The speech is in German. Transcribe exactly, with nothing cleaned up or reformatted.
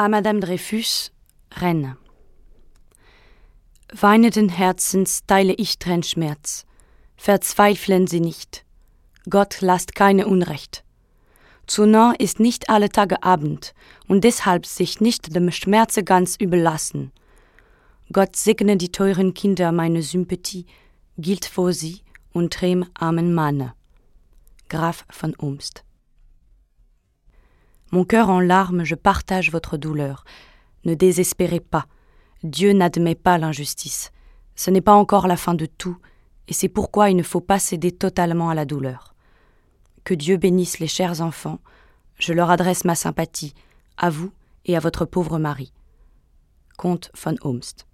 À Madame Dreyfus, Rennes. Weinenden Herzens teile ich Trennschmerz. Verzweifeln Sie nicht. Gott lasst keine Unrecht. Zu nah ist nicht alle Tage Abend und deshalb sich nicht dem Schmerze ganz überlassen. Gott segne die teuren Kinder, meine Sympathie gilt vor sie und dem armen Manne. Graf von Umst. Mon cœur en larmes, je partage votre douleur. Ne désespérez pas. Dieu n'admet pas l'injustice. Ce n'est pas encore la fin de tout, et c'est pourquoi il ne faut pas céder totalement à la douleur. Que Dieu bénisse les chers enfants. Je leur adresse ma sympathie, à vous et à votre pauvre mari. Comte von Olmst.